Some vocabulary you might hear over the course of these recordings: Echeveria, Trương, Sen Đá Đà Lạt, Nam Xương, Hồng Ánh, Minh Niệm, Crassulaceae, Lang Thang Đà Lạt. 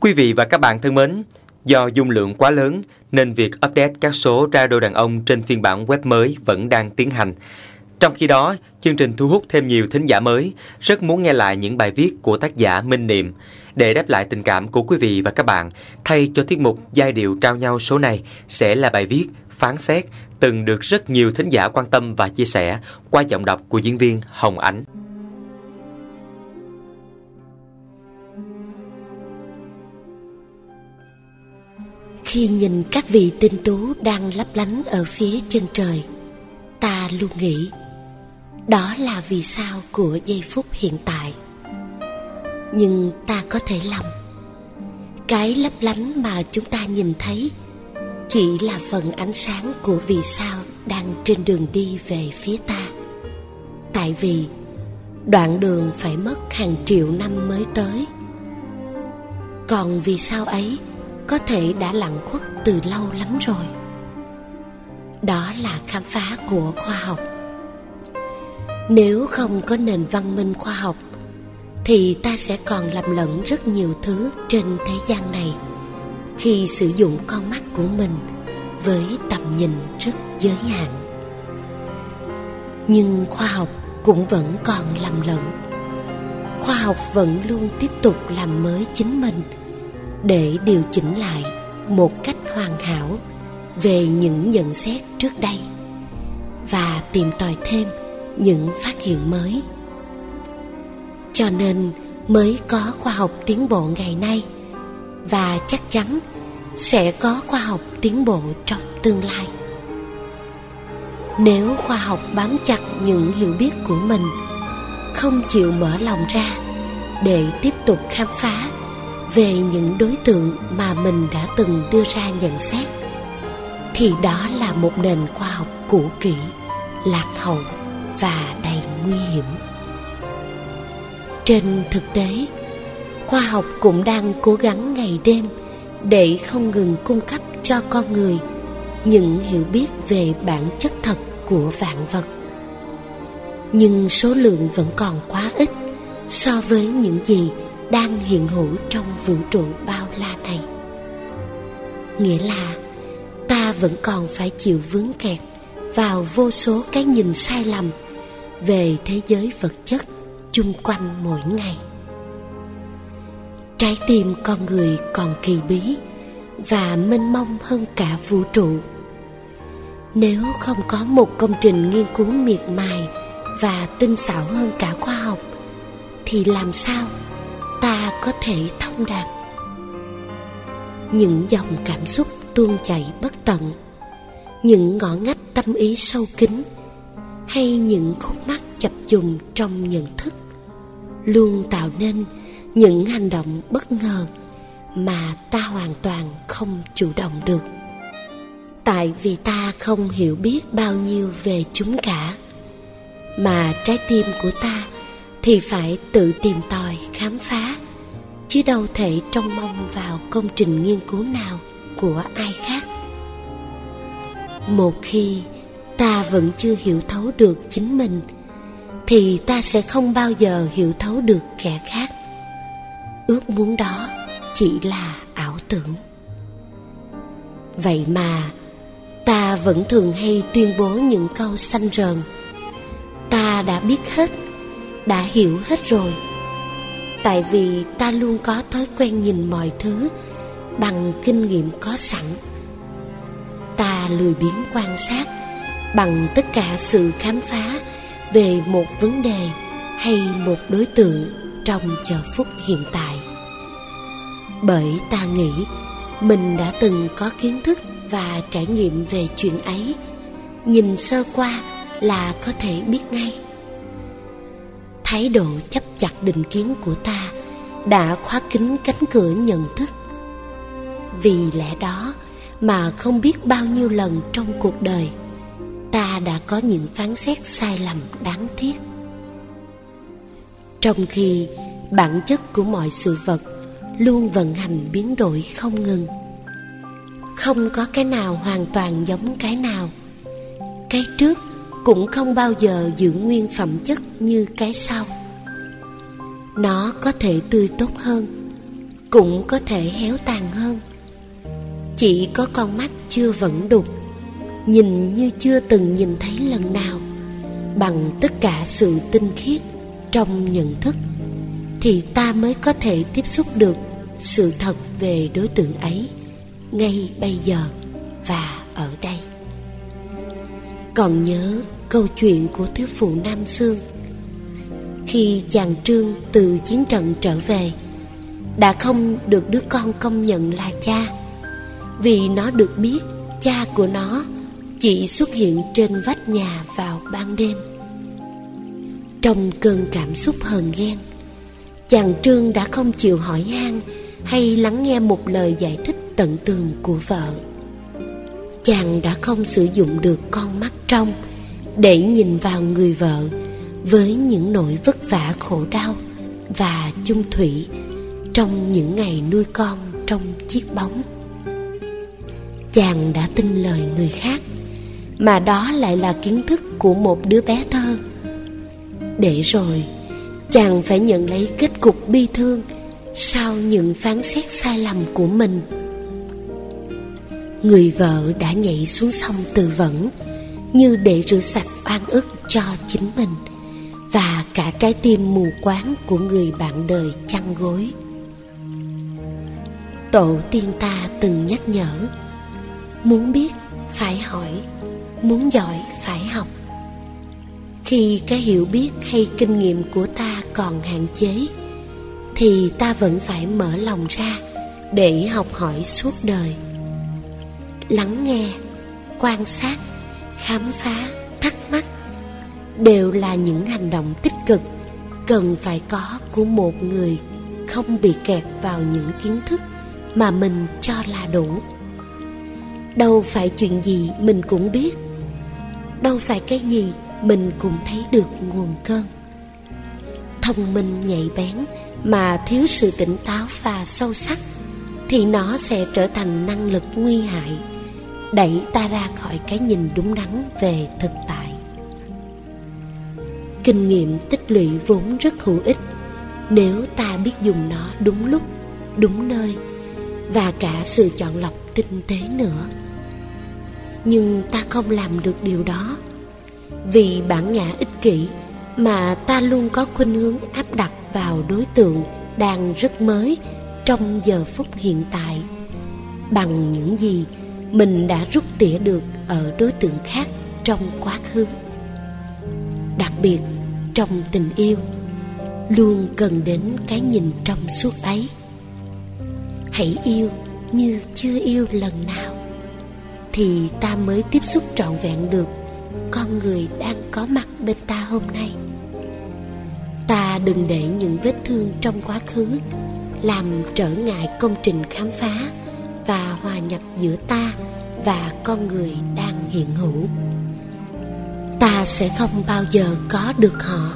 Quý vị và các bạn thân mến, do dung lượng quá lớn nên việc update các số radio đàn ông trên phiên bản web mới vẫn đang tiến hành. Trong khi đó, chương trình thu hút thêm nhiều thính giả mới, rất muốn nghe lại những bài viết của tác giả Minh Niệm. Để đáp lại tình cảm của quý vị và các bạn, thay cho tiết mục giai điệu trao nhau số này sẽ là bài viết phán xét từng được rất nhiều thính giả quan tâm và chia sẻ qua giọng đọc của diễn viên Hồng Ánh. Khi nhìn các vị tinh tú đang lấp lánh ở phía chân trời, ta luôn nghĩ đó là vì sao của giây phút hiện tại. Nhưng ta có thể lầm. Cái lấp lánh mà chúng ta nhìn thấy chỉ là phần ánh sáng của vì sao đang trên đường đi về phía ta. Tại vì đoạn đường phải mất hàng triệu năm mới tới, còn vì sao ấy có thể đã lặng khuất từ lâu lắm rồi. Đó là khám phá của khoa học. Nếu không có nền văn minh khoa học thì ta sẽ còn lầm lẫn rất nhiều thứ trên thế gian này khi sử dụng con mắt của mình với tầm nhìn rất giới hạn. Nhưng khoa học cũng vẫn còn lầm lẫn. Khoa học vẫn luôn tiếp tục làm mới chính mình để điều chỉnh lại một cách hoàn hảo về những nhận xét trước đây và tìm tòi thêm những phát hiện mới. Cho nên mới có khoa học tiến bộ ngày nay, và chắc chắn sẽ có khoa học tiến bộ trong tương lai. Nếu khoa học bám chặt những hiểu biết của mình, không chịu mở lòng ra để tiếp tục khám phá về những đối tượng mà mình đã từng đưa ra nhận xét, thì đó là một nền khoa học cũ kỹ, lạc hậu và đầy nguy hiểm. Trên thực tế, khoa học cũng đang cố gắng ngày đêm để không ngừng cung cấp cho con người những hiểu biết về bản chất thật của vạn vật. Nhưng số lượng vẫn còn quá ít so với những gì đang hiện hữu trong vũ trụ bao la này. Nghĩa là ta vẫn còn phải chịu vướng kẹt vào vô số cái nhìn sai lầm về thế giới vật chất chung quanh mỗi ngày. Trái tim con người còn kỳ bí và mênh mông hơn cả vũ trụ. Nếu không có một công trình nghiên cứu miệt mài và tinh xảo hơn cả khoa học, thì làm sao ta có thể thông đạt? Những dòng cảm xúc tuôn chảy bất tận, những ngõ ngách tâm ý sâu kín, hay những khúc mắc chập chùng trong nhận thức luôn tạo nên những hành động bất ngờ mà ta hoàn toàn không chủ động được. Tại vì ta không hiểu biết bao nhiêu về chúng cả, mà trái tim của ta thì phải tự tìm tòi khám phá, chứ đâu thể trông mong vào công trình nghiên cứu nào của ai khác. Một khi ta vẫn chưa hiểu thấu được chính mình, thì ta sẽ không bao giờ hiểu thấu được kẻ khác. Ước muốn đó chỉ là ảo tưởng. Vậy mà ta vẫn thường hay tuyên bố những câu xanh rờn: ta đã biết hết, đã hiểu hết rồi. Tại vì ta luôn có thói quen nhìn mọi thứ bằng kinh nghiệm có sẵn. Ta lười biếng quan sát bằng tất cả sự khám phá về một vấn đề hay một đối tượng trong giờ phút hiện tại, bởi ta nghĩ mình đã từng có kiến thức và trải nghiệm về chuyện ấy, nhìn sơ qua là có thể biết ngay. Thái độ chấp chặt định kiến của ta đã khóa kín cánh cửa nhận thức. Vì lẽ đó mà không biết bao nhiêu lần trong cuộc đời ta đã có những phán xét sai lầm đáng tiếc. Trong khi bản chất của mọi sự vật luôn vận hành biến đổi không ngừng, không có cái nào hoàn toàn giống cái nào. Cái trước cũng không bao giờ giữ nguyên phẩm chất như cái sau. Nó có thể tươi tốt hơn, cũng có thể héo tàn hơn. Chỉ có con mắt chưa vẫn đục, nhìn như chưa từng nhìn thấy lần nào, bằng tất cả sự tinh khiết trong nhận thức, thì ta mới có thể tiếp xúc được sự thật về đối tượng ấy ngay bây giờ và ở đây. Còn nhớ câu chuyện của thiếu phụ Nam Xương. Khi chàng Trương từ chiến trận trở về, đã không được đứa con công nhận là cha, vì nó được biết cha của nó chỉ xuất hiện trên vách nhà vào ban đêm. Trong cơn cảm xúc hờn ghen, chàng Trương đã không chịu hỏi han hay lắng nghe một lời giải thích tận tường của vợ. Chàng đã không sử dụng được con mắt trong để nhìn vào người vợ với những nỗi vất vả khổ đau và chung thủy trong những ngày nuôi con trong chiếc bóng. Chàng đã tin lời người khác, mà đó lại là kiến thức của một đứa bé thơ. Để rồi chàng phải nhận lấy kết cục bi thương sau những phán xét sai lầm của mình. Người vợ đã nhảy xuống sông tự vẫn, như để rửa sạch oan ức cho chính mình và cả trái tim mù quáng của người bạn đời chăn gối. Tổ tiên ta từng nhắc nhở, muốn biết phải hỏi, muốn giỏi phải học. Khi cái hiểu biết hay kinh nghiệm của ta còn hạn chế, thì ta vẫn phải mở lòng ra để học hỏi suốt đời. Lắng nghe, quan sát, khám phá, thắc mắc đều là những hành động tích cực cần phải có của một người không bị kẹt vào những kiến thức mà mình cho là đủ. Đâu phải chuyện gì mình cũng biết, đâu phải cái gì mình cũng thấy được nguồn cơn. Thông minh nhạy bén mà thiếu sự tỉnh táo và sâu sắc thì nó sẽ trở thành năng lực nguy hại, đẩy ta ra khỏi cái nhìn đúng đắn về thực tại. Kinh nghiệm tích lũy vốn rất hữu ích nếu ta biết dùng nó đúng lúc, đúng nơi, và cả sự chọn lọc tinh tế nữa. Nhưng ta không làm được điều đó vì bản ngã ích kỷ mà ta luôn có khuynh hướng áp đặt vào đối tượng đang rất mới trong giờ phút hiện tại bằng những gì mình đã rút tỉa được ở đối tượng khác trong quá khứ. Đặc biệt trong tình yêu, luôn cần đến cái nhìn trong suốt ấy. Hãy yêu như chưa yêu lần nào, thì ta mới tiếp xúc trọn vẹn được con người đang có mặt bên ta hôm nay. Ta đừng để những vết thương trong quá khứ làm trở ngại công trình khám phá và hòa nhập giữa ta và con người đang hiện hữu. Ta sẽ không bao giờ có được họ.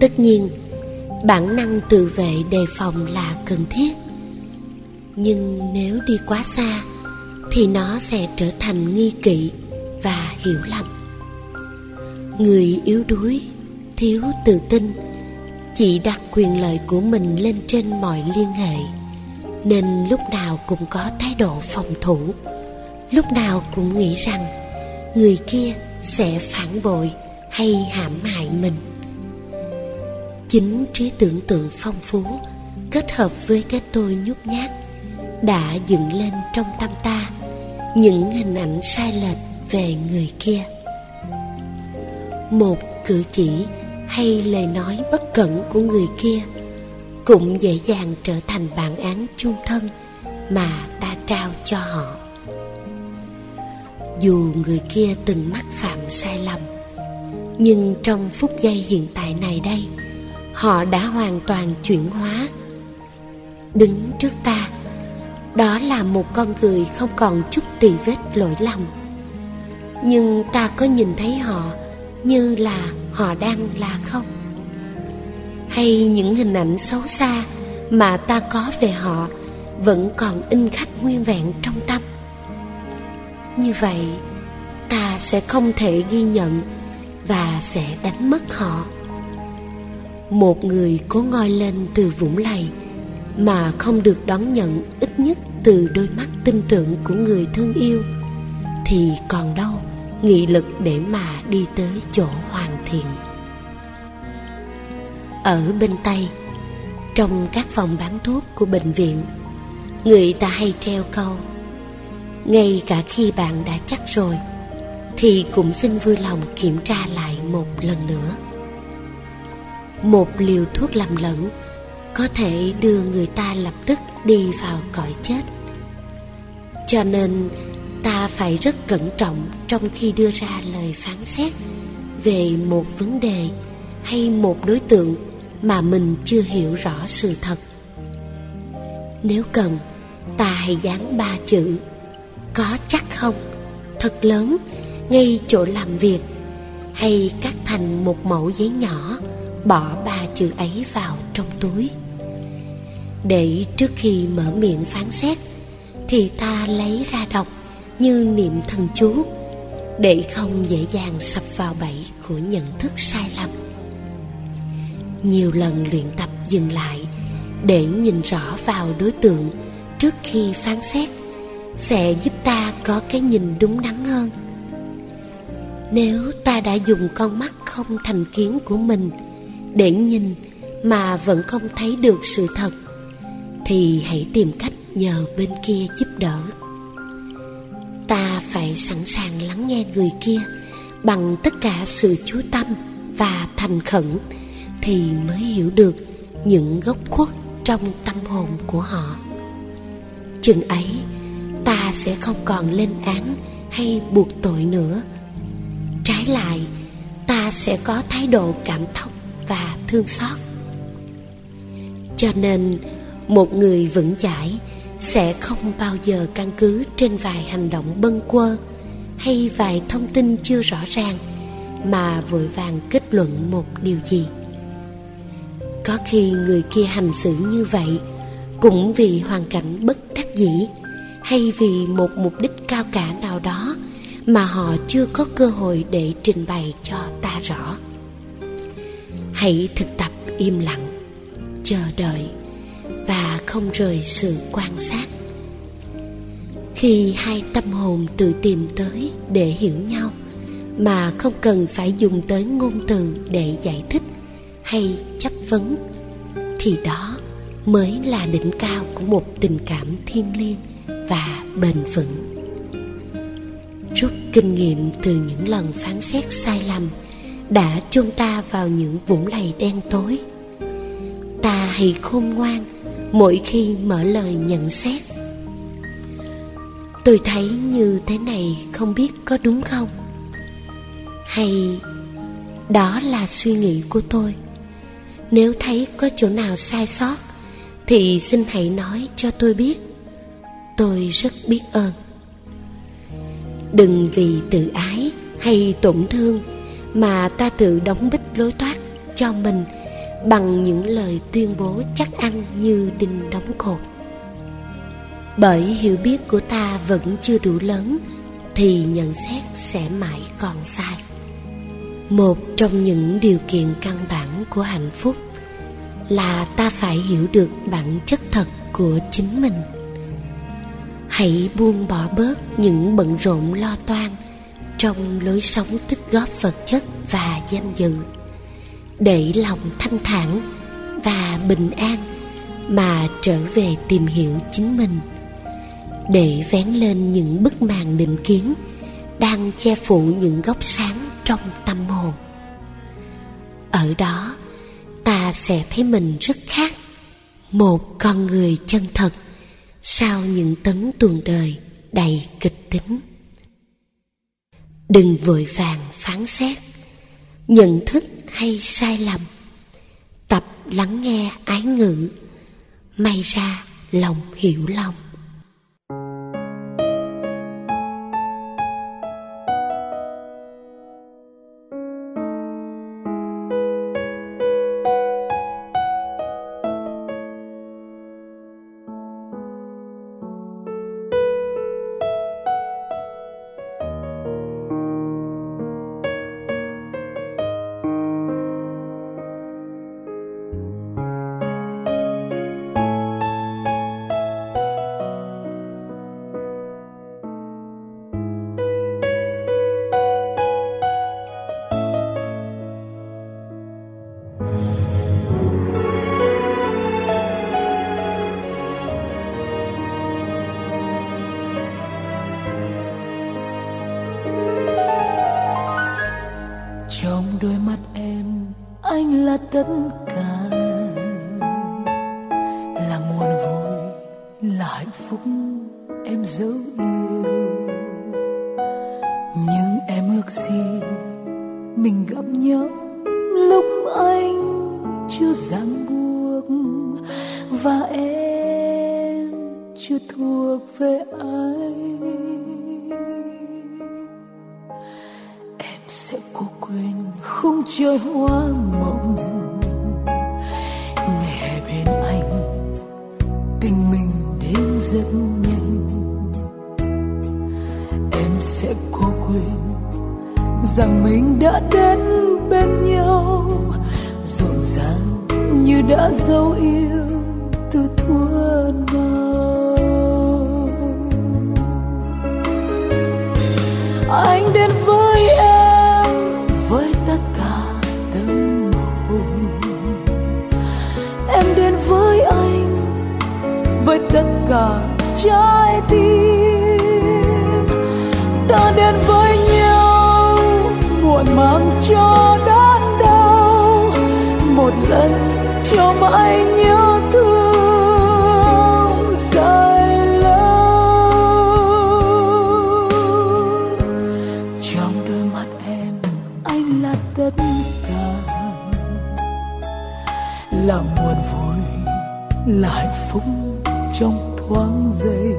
Tất nhiên, bản năng tự vệ đề phòng là cần thiết, nhưng nếu đi quá xa thì nó sẽ trở thành nghi kỵ và hiểu lầm. Người yếu đuối, thiếu tự tin, chỉ đặt quyền lợi của mình lên trên mọi liên hệ, nên lúc nào cũng có thái độ phòng thủ, lúc nào cũng nghĩ rằng người kia sẽ phản bội hay hãm hại mình. Chính trí tưởng tượng phong phú kết hợp với cái tôi nhút nhát đã dựng lên trong tâm ta những hình ảnh sai lệch về người kia. Một cử chỉ hay lời nói bất cẩn của người kia cũng dễ dàng trở thành bản án chung thân mà ta trao cho họ. Dù người kia từng mắc phạm sai lầm, nhưng trong phút giây hiện tại này đây, họ đã hoàn toàn chuyển hóa. Đứng trước ta, đó là một con người không còn chút tì vết lỗi lầm, nhưng ta có nhìn thấy họ như là họ đang là không? Hay những hình ảnh xấu xa mà ta có về họ vẫn còn in khắc nguyên vẹn trong tâm? Như vậy, ta sẽ không thể ghi nhận và sẽ đánh mất họ. Một người cố ngoi lên từ vũng lầy mà không được đón nhận ít nhất từ đôi mắt tin tưởng của người thương yêu, thì còn đâu nghị lực để mà đi tới chỗ hoàn thiện. Ở bên Tây, trong các phòng bán thuốc của bệnh viện, người ta hay treo câu: ngay cả khi bạn đã chắc rồi thì cũng xin vui lòng kiểm tra lại một lần nữa. Một liều thuốc lầm lẫn có thể đưa người ta lập tức đi vào cõi chết. Cho nên ta phải rất cẩn trọng trong khi đưa ra lời phán xét về một vấn đề hay một đối tượng mà mình chưa hiểu rõ sự thật. Nếu cần, ta hãy dán ba chữ "có chắc không" thật lớn ngay chỗ làm việc, hay cắt thành một mẩu giấy nhỏ, bỏ ba chữ ấy vào trong túi. Để trước khi mở miệng phán xét thì ta lấy ra đọc như niệm thần chú, để không dễ dàng sập vào bẫy của nhận thức sai lầm. Nhiều lần luyện tập dừng lại để nhìn rõ vào đối tượng trước khi phán xét sẽ giúp ta có cái nhìn đúng đắn hơn. Nếu ta đã dùng con mắt không thành kiến của mình để nhìn mà vẫn không thấy được sự thật, thì hãy tìm cách nhờ bên kia giúp đỡ. Ta phải sẵn sàng lắng nghe người kia bằng tất cả sự chú tâm và thành khẩn, thì mới hiểu được những góc khuất trong tâm hồn của họ. Chừng ấy, ta sẽ không còn lên án hay buộc tội nữa. Trái lại, ta sẽ có thái độ cảm thông và thương xót. Cho nên, một người vững chãi sẽ không bao giờ căn cứ trên vài hành động bâng quơ hay vài thông tin chưa rõ ràng mà vội vàng kết luận một điều gì. Có khi người kia hành xử như vậy cũng vì hoàn cảnh bất đắc dĩ, hay vì một mục đích cao cả nào đó mà họ chưa có cơ hội để trình bày cho ta rõ. Hãy thực tập im lặng, chờ đợi và không rời sự quan sát. Khi hai tâm hồn tự tìm tới để hiểu nhau mà không cần phải dùng tới ngôn từ để giải thích hay chấp vấn, thì đó mới là đỉnh cao của một tình cảm thiêng liêng và bền vững. Rút kinh nghiệm từ những lần phán xét sai lầm đã chôn ta vào những vũng lầy đen tối, ta hãy khôn ngoan mỗi khi mở lời nhận xét. Tôi thấy như thế này không biết có đúng không? Hay đó là suy nghĩ của tôi. Nếu thấy có chỗ nào sai sót thì xin hãy nói cho tôi biết. Tôi rất biết ơn. Đừng vì tự ái hay tổn thương mà ta tự đóng bít lối thoát cho mình bằng những lời tuyên bố chắc ăn như đinh đóng cột. Bởi hiểu biết của ta vẫn chưa đủ lớn thì nhận xét sẽ mãi còn sai. Một trong những điều kiện căn bản của hạnh phúc là ta phải hiểu được bản chất thật của chính mình. Hãy buông bỏ bớt những bận rộn lo toan trong lối sống tích góp vật chất và danh dự, để lòng thanh thản và bình an mà trở về tìm hiểu chính mình, để vén lên những bức màn định kiến đang che phủ những góc sáng trong tâm hồn. Ở đó, ta sẽ thấy mình rất khác, một con người chân thật sau những tấn tuồng đời đầy kịch tính. Đừng vội vàng phán xét, nhận thức hay sai lầm. Tập lắng nghe ái ngữ, may ra lòng hiểu lòng. anh là tất cả, là nguồn vui, là hạnh phúc em dấu yêu. Nhưng em ước gì mình gặp nhau lúc anh chưa ràng buộc và em chưa thuộc về anh. Em sẽ cố quên không chơi hoa mộng, ngày hè bên anh tình mình đến rất nhanh. Em sẽ cố quên rằng mình đã đến bên nhau, rộn ràng như đã dấu yêu từ thuở nào. Anh đến với em với tất cả tâm hồn, em đến với anh với tất cả trái tim. Ta đến với nhau muộn màng cho đớn đau, một lần cho mãi nhớ thương dài lâu. Trong đôi mắt em anh là tất cả, là nguồn vui, là hạnh phúc trong thoáng giây.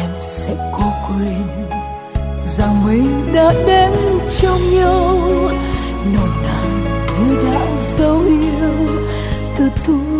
Em sẽ cố quên rằng mình đã đến trong nhau, nồng nàn như đã dấu yêu từ thuở nào.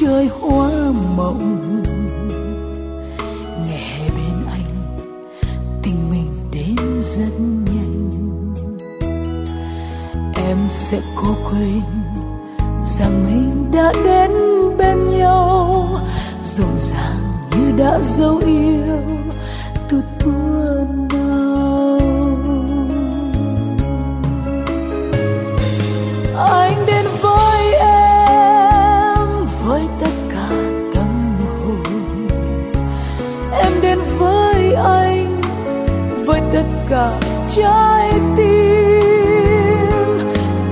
Chơi hoa mộng, nghe bên anh tình mình đến rất nhanh. Em sẽ cố quên rằng mình đã đến bên nhau, rộn ràng như đã dấu yêu từ thuở nào. Anh đến với em với tất cả tâm hồn, em đến với anh với tất cả trái tim.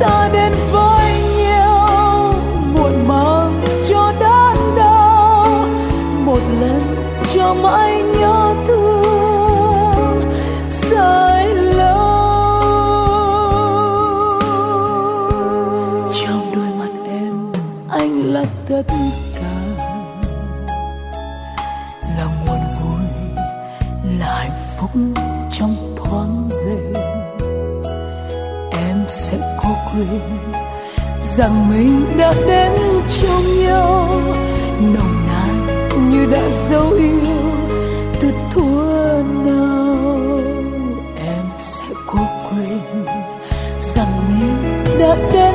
Ta đến với nhau muộn màng cho đớn đau, một lần cho mãi nhớ thương dài lâu. Trong đôi mắt em anh là tất cả, là nguồn vui, là hạnh phúc trong thoáng giây. Em sẽ cố quên rằng mình đã đến trong nhau, nồng nàn như đã dấu yêu từ thuở nào. Em sẽ cố quên rằng mình đã đến